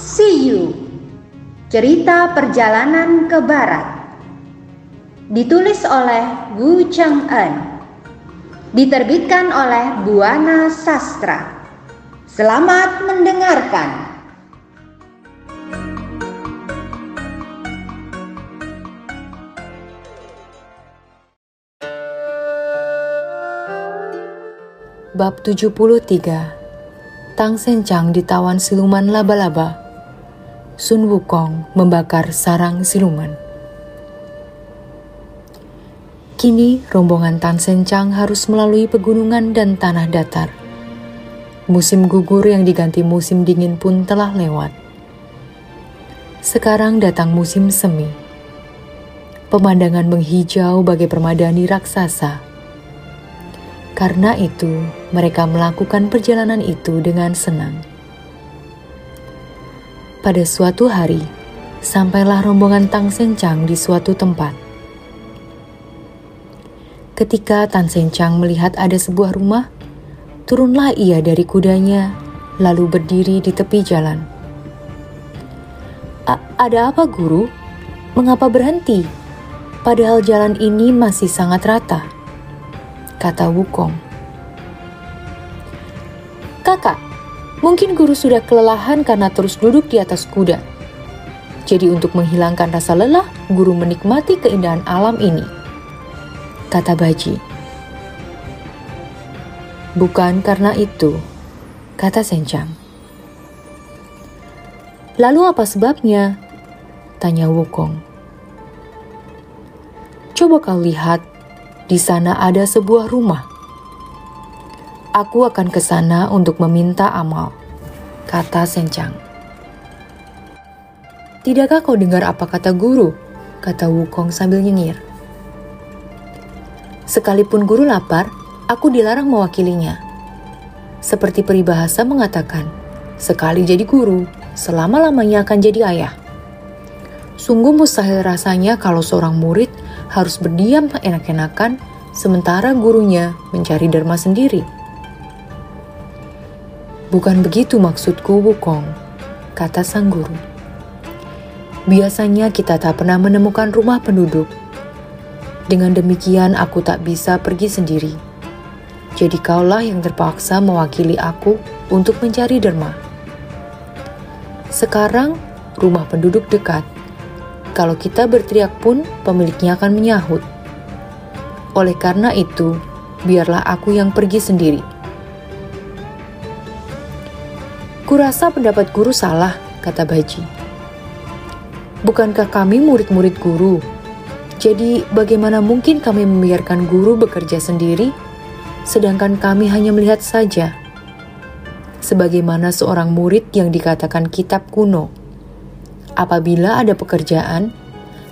Xi You, cerita perjalanan ke barat, ditulis oleh Wu Cheng'en, diterbitkan oleh Buana Sastra. Selamat mendengarkan. Bab 73. Tang Sanzang ditawan siluman laba-laba. Sun Wukong membakar sarang siluman. Kini rombongan Tang Sanzang harus melalui pegunungan dan tanah datar. Musim gugur yang diganti musim dingin pun telah lewat. Sekarang datang musim semi. Pemandangan menghijau bagai permadani raksasa. Karena itu, mereka melakukan perjalanan itu dengan senang. Pada suatu hari, sampailah rombongan Tang Sanzang di suatu tempat. Ketika Tang Sanzang melihat ada sebuah rumah, turunlah ia dari kudanya, lalu berdiri di tepi jalan. Ada apa, Guru? Mengapa berhenti? Padahal jalan ini masih sangat rata," kata Wukong. "Kakak, mungkin guru sudah kelelahan karena terus duduk di atas kuda. Jadi untuk menghilangkan rasa lelah, guru menikmati keindahan alam ini," kata Bajie. "Bukan karena itu," kata Sanzang. "Lalu apa sebabnya?" tanya Wukong. "Coba kau lihat, di sana ada sebuah rumah. Aku akan ke sana untuk meminta amal," kata Sanzang. "Tidakkah kau dengar apa kata guru?" kata Wukong sambil nyengir. "Sekalipun guru lapar, aku dilarang mewakilinya. Seperti peribahasa mengatakan, sekali jadi guru, selama-lamanya akan jadi ayah. Sungguh mustahil rasanya kalau seorang murid harus berdiam enak-enakan sementara gurunya mencari dharma sendiri." "Bukan begitu maksudku, Wukong," kata sang guru. "Biasanya kita tak pernah menemukan rumah penduduk. Dengan demikian aku tak bisa pergi sendiri. Jadi kaulah yang terpaksa mewakili aku untuk mencari dharma. Sekarang rumah penduduk dekat. Kalau kita berteriak pun, pemiliknya akan menyahut. Oleh karena itu, biarlah aku yang pergi sendiri." "Kurasa pendapat guru salah," kata Bajie. "Bukankah kami murid-murid guru? Jadi bagaimana mungkin kami membiarkan guru bekerja sendiri, sedangkan kami hanya melihat saja? Sebagaimana seorang murid yang dikatakan kitab kuno, apabila ada pekerjaan,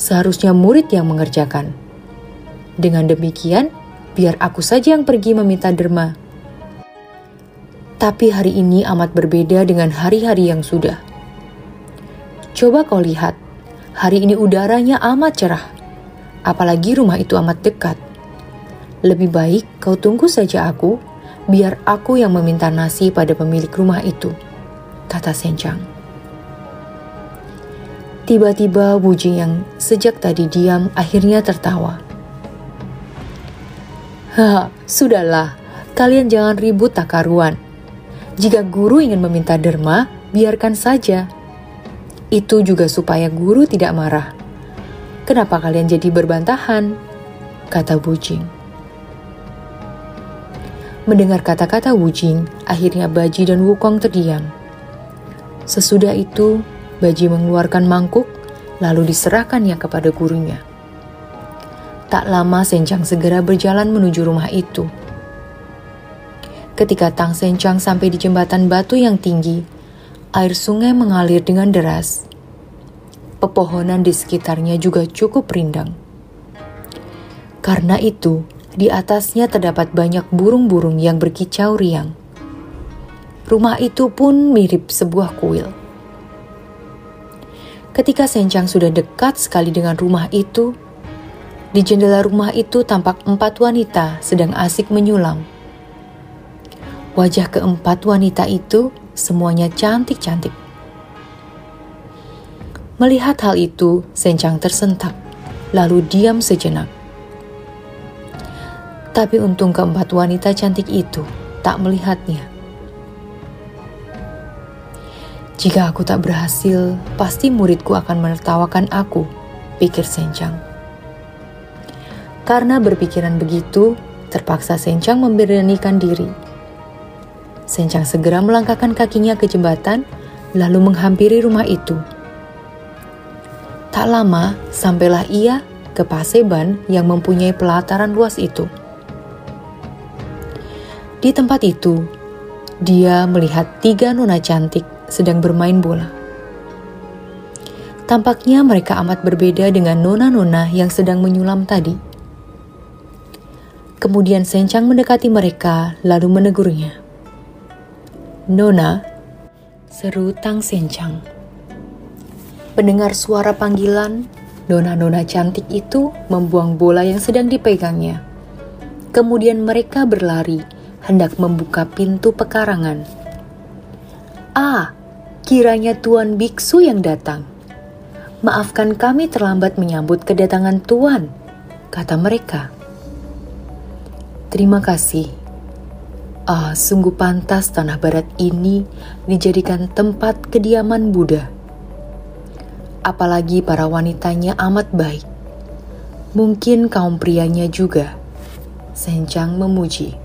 seharusnya murid yang mengerjakan. Dengan demikian, biar aku saja yang pergi meminta derma. Tapi hari ini amat berbeda dengan hari-hari yang sudah. Coba kau lihat, hari ini udaranya amat cerah, apalagi rumah itu amat dekat. Lebih baik kau tunggu saja aku, biar aku yang meminta nasi pada pemilik rumah itu," kata Sanzang. Tiba-tiba Wujing yang sejak tadi diam akhirnya tertawa. "Haha, sudahlah, kalian jangan ribut tak karuan. Jika guru ingin meminta derma, biarkan saja. Itu juga supaya guru tidak marah. Kenapa kalian jadi berbantahan?" kata Wujing. Mendengar kata-kata Wujing, akhirnya Bajie dan Wukong terdiam. Sesudah itu, Bajie mengeluarkan mangkuk, lalu diserahkannya kepada gurunya. Tak lama Sanzang segera berjalan menuju rumah itu. Ketika Tang Sanzang sampai di jembatan batu yang tinggi, air sungai mengalir dengan deras. Pepohonan di sekitarnya juga cukup rindang. Karena itu, di atasnya terdapat banyak burung-burung yang berkicau riang. Rumah itu pun mirip sebuah kuil. Ketika Sanzang sudah dekat sekali dengan rumah itu, di jendela rumah itu tampak 4 wanita sedang asik menyulam. Wajah keempat wanita itu semuanya cantik-cantik. Melihat hal itu, Sanzang tersentak, lalu diam sejenak. Tapi untung keempat wanita cantik itu tak melihatnya. Jika aku tak berhasil, pasti muridku akan menertawakan aku, pikir Sanzang. Karena berpikiran begitu, terpaksa Sanzang memberanikan diri. Sanzang segera melangkahkan kakinya ke jembatan, lalu menghampiri rumah itu. Tak lama, sampailah ia ke paseban yang mempunyai pelataran luas itu. Di tempat itu, dia melihat 3 nona cantik sedang bermain bola. Tampaknya mereka amat berbeda dengan nona-nona yang sedang menyulam tadi. Kemudian Sanzang mendekati mereka lalu menegurnya. "Nona," seru Tang Sanzang. Mendengar suara panggilan, nona-nona cantik itu membuang bola yang sedang dipegangnya. Kemudian mereka berlari, hendak membuka pintu pekarangan. "Ah, kiranya Tuan Biksu yang datang. Maafkan kami terlambat menyambut kedatangan Tuan," kata mereka. "Terima kasih. Ah, sungguh pantas tanah barat ini dijadikan tempat kediaman Buddha. Apalagi para wanitanya amat baik. Mungkin kaum prianya juga," Sanzang memuji.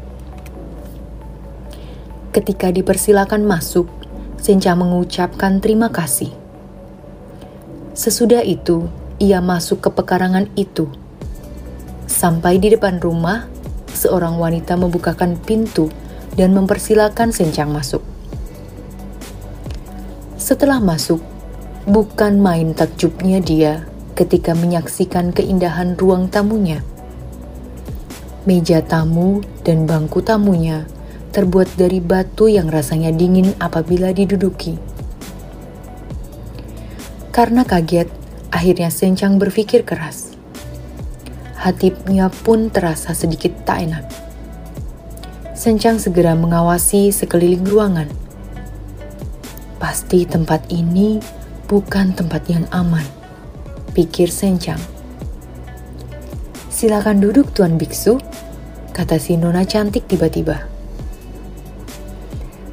Ketika dipersilakan masuk, Sanzang mengucapkan terima kasih. Sesudah itu, ia masuk ke pekarangan itu. Sampai di depan rumah, seorang wanita membukakan pintu dan mempersilakan Sanzang masuk. Setelah masuk, bukan main takjubnya dia ketika menyaksikan keindahan ruang tamunya. Meja tamu dan bangku tamunya terbuat dari batu yang rasanya dingin apabila diduduki. Karena kaget, akhirnya Sanzang berpikir keras. Hatinya pun terasa sedikit tak enak. Sanzang segera mengawasi sekeliling ruangan. Pasti tempat ini bukan tempat yang aman, pikir Sanzang. "Silakan duduk, Tuan Biksu," kata si nona cantik tiba-tiba.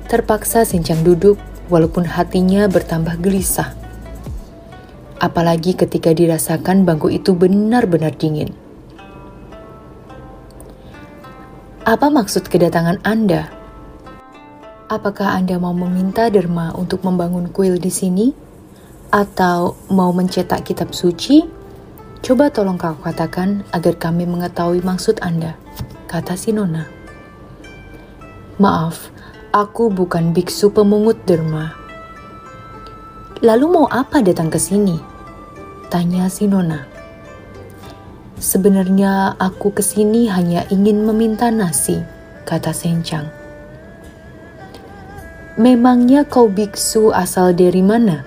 Terpaksa Sanzang duduk walaupun hatinya bertambah gelisah. Apalagi ketika dirasakan bangku itu benar-benar dingin. "Apa maksud kedatangan Anda? Apakah Anda mau meminta derma untuk membangun kuil di sini? Atau mau mencetak kitab suci? Coba tolong kau katakan agar kami mengetahui maksud Anda," kata si nona. "Maaf, aku bukan biksu pemungut derma." "Lalu mau apa datang ke sini?" tanya si nona. "Sebenarnya aku ke sini hanya ingin meminta nasi," kata Sanzang. "Memangnya kau biksu asal dari mana?"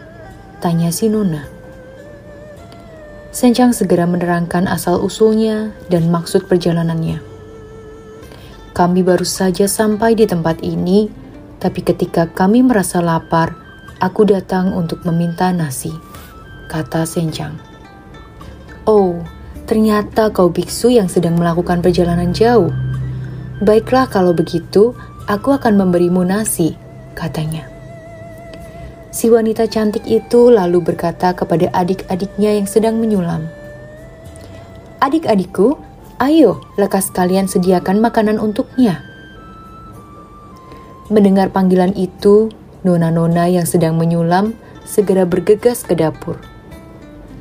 tanya si nona. Sanzang segera menerangkan asal-usulnya dan maksud perjalanannya. "Kami baru saja sampai di tempat ini, tapi ketika kami merasa lapar, aku datang untuk meminta nasi," kata Sanzang. "Oh, ternyata kau biksu yang sedang melakukan perjalanan jauh. Baiklah kalau begitu, aku akan memberimu nasi," katanya. Si wanita cantik itu lalu berkata kepada adik-adiknya yang sedang menyulam, "Adik-adikku, ayo lekas kalian sediakan makanan untuknya." Mendengar panggilan itu, nona-nona yang sedang menyulam segera bergegas ke dapur.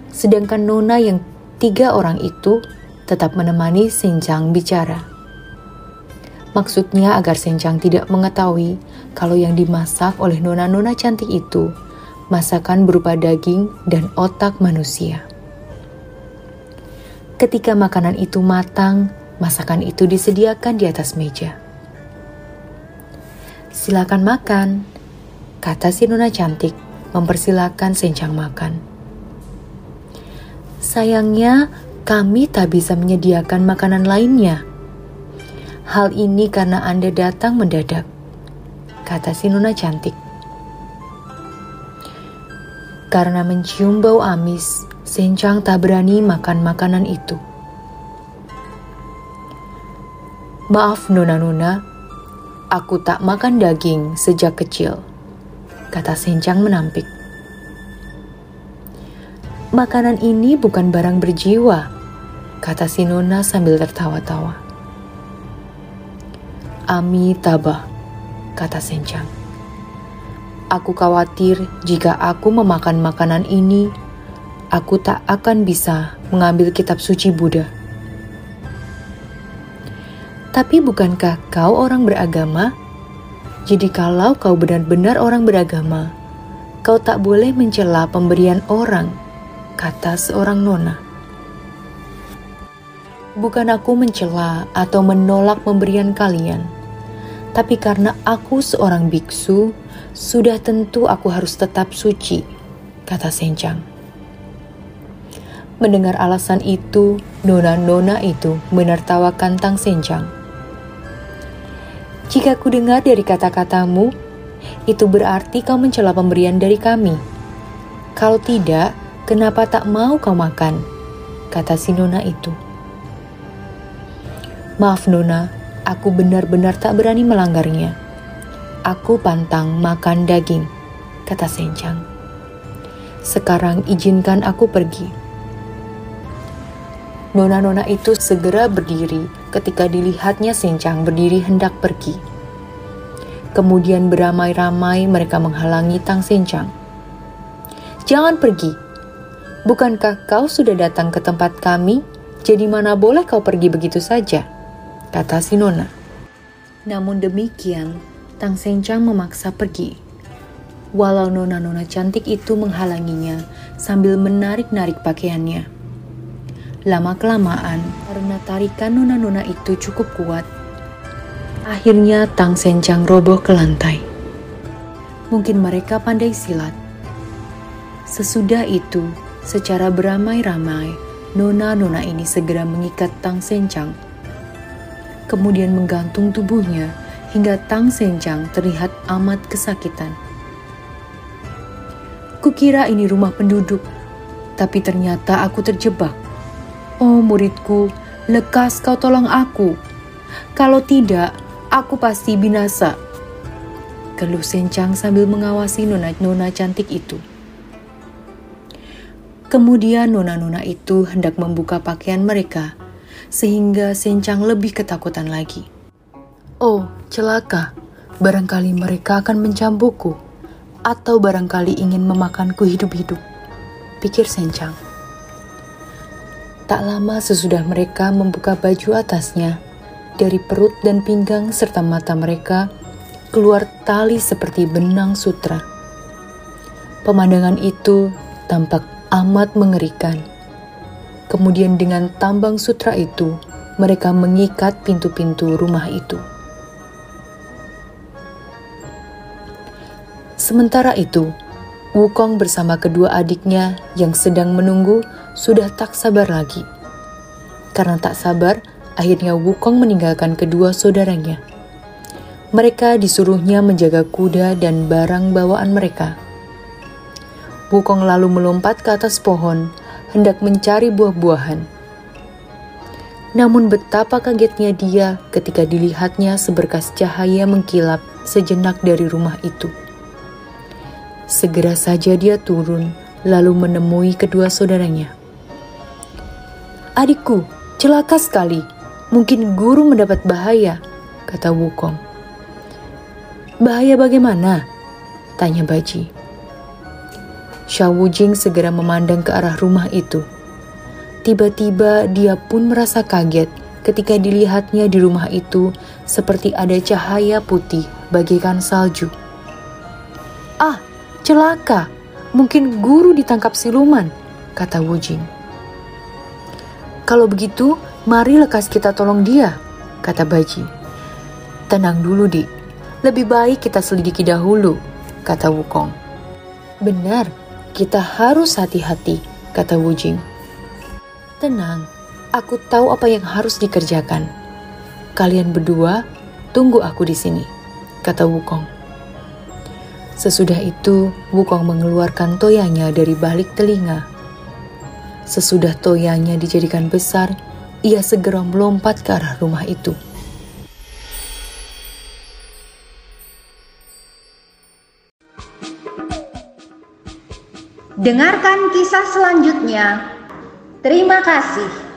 Sedangkan nona yang 3 orang itu tetap menemani Sanzang bicara. Maksudnya agar Sanzang tidak mengetahui kalau yang dimasak oleh nona-nona cantik itu masakan berupa daging dan otak manusia. Ketika makanan itu matang, masakan itu disediakan di atas meja. "Silakan makan," kata si nona cantik mempersilakan Sanzang makan. "Sayangnya kami tak bisa menyediakan makanan lainnya. Hal ini karena Anda datang mendadak," kata si nona cantik. Karena mencium bau amis, Sencang tak berani makan makanan itu. "Maaf Nona, aku tak makan daging sejak kecil," kata Sencang menampik. "Makanan ini bukan barang berjiwa," kata si Nona sambil tertawa-tawa. "Amitabha," kata Sencang. "Aku khawatir jika aku memakan makanan ini, aku tak akan bisa mengambil kitab suci Buddha." "Tapi bukankah kau orang beragama? Jadi kalau kau benar-benar orang beragama, kau tak boleh mencela pemberian orang," kata seorang nona. "Bukan aku mencela atau menolak pemberian kalian, tapi karena aku seorang biksu, sudah tentu aku harus tetap suci," kata Sencang. Mendengar alasan itu, nona-nona itu menertawakan Tang Sanzang. "Jika ku dengar dari kata-katamu, itu berarti kau mencela pemberian dari kami. Kalau tidak, kenapa tak mau kau makan?" kata si nona itu. "Maaf Nona, aku benar-benar tak berani melanggarnya. Aku pantang makan daging," kata Sanzang. "Sekarang izinkan aku pergi." Nona-nona itu segera berdiri ketika dilihatnya Sencang berdiri hendak pergi. Kemudian beramai-ramai mereka menghalangi Tang Sanzang. "Jangan pergi. Bukankah kau sudah datang ke tempat kami? Jadi mana boleh kau pergi begitu saja," kata si Nona. Namun demikian, Tang Sanzang memaksa pergi. Walau nona-nona cantik itu menghalanginya sambil menarik-narik pakaiannya. Lama-kelamaan, karena tarikan nona-nona itu cukup kuat, akhirnya Tang Sanzang roboh ke lantai. Mungkin mereka pandai silat. Sesudah itu, secara beramai-ramai, nona-nona ini segera mengikat Tang Sanzang, kemudian menggantung tubuhnya hingga Tang Sanzang terlihat amat kesakitan. "Kukira ini rumah penduduk, tapi ternyata aku terjebak. Oh muridku, lekas kau tolong aku. Kalau tidak, aku pasti binasa," keluh Sencang sambil mengawasi nona-nona cantik itu. Kemudian nona-nona itu hendak membuka pakaian mereka, sehingga Sencang lebih ketakutan lagi. "Oh, celaka. Barangkali mereka akan mencambukku, atau barangkali ingin memakanku hidup-hidup," pikir Sencang. Tak lama sesudah mereka membuka baju atasnya, dari perut dan pinggang serta mata mereka keluar tali seperti benang sutra. Pemandangan itu tampak amat mengerikan. Kemudian dengan tambang sutra itu, mereka mengikat pintu-pintu rumah itu. Sementara itu, Wukong bersama kedua adiknya yang sedang menunggu sudah tak sabar lagi. Karena tak sabar, akhirnya Wukong meninggalkan kedua saudaranya. Mereka disuruhnya menjaga kuda dan barang bawaan mereka. Wukong lalu melompat ke atas pohon, hendak mencari buah-buahan. Namun betapa kagetnya dia ketika dilihatnya seberkas cahaya mengkilap sejenak dari rumah itu. Segera saja dia turun, lalu menemui kedua saudaranya. "Adikku, celaka sekali. Mungkin guru mendapat bahaya," kata Wukong. "Bahaya bagaimana?" tanya Bajie. Wujing segera memandang ke arah rumah itu. Tiba-tiba dia pun merasa kaget ketika dilihatnya di rumah itu seperti ada cahaya putih bagaikan salju. "Ah! Celaka, mungkin guru ditangkap siluman," kata Wujing. "Kalau begitu, mari lekas kita tolong dia," kata Bajie. "Tenang dulu Dik, lebih baik kita selidiki dahulu," kata Wukong. "Benar, kita harus hati-hati," kata Wujing. "Tenang, aku tahu apa yang harus dikerjakan. Kalian berdua, tunggu aku di sini," kata Wukong. Sesudah itu, Wukong mengeluarkan toyanya dari balik telinga. Sesudah toyanya dijadikan besar, ia segera melompat ke arah rumah itu. Dengarkan kisah selanjutnya. Terima kasih.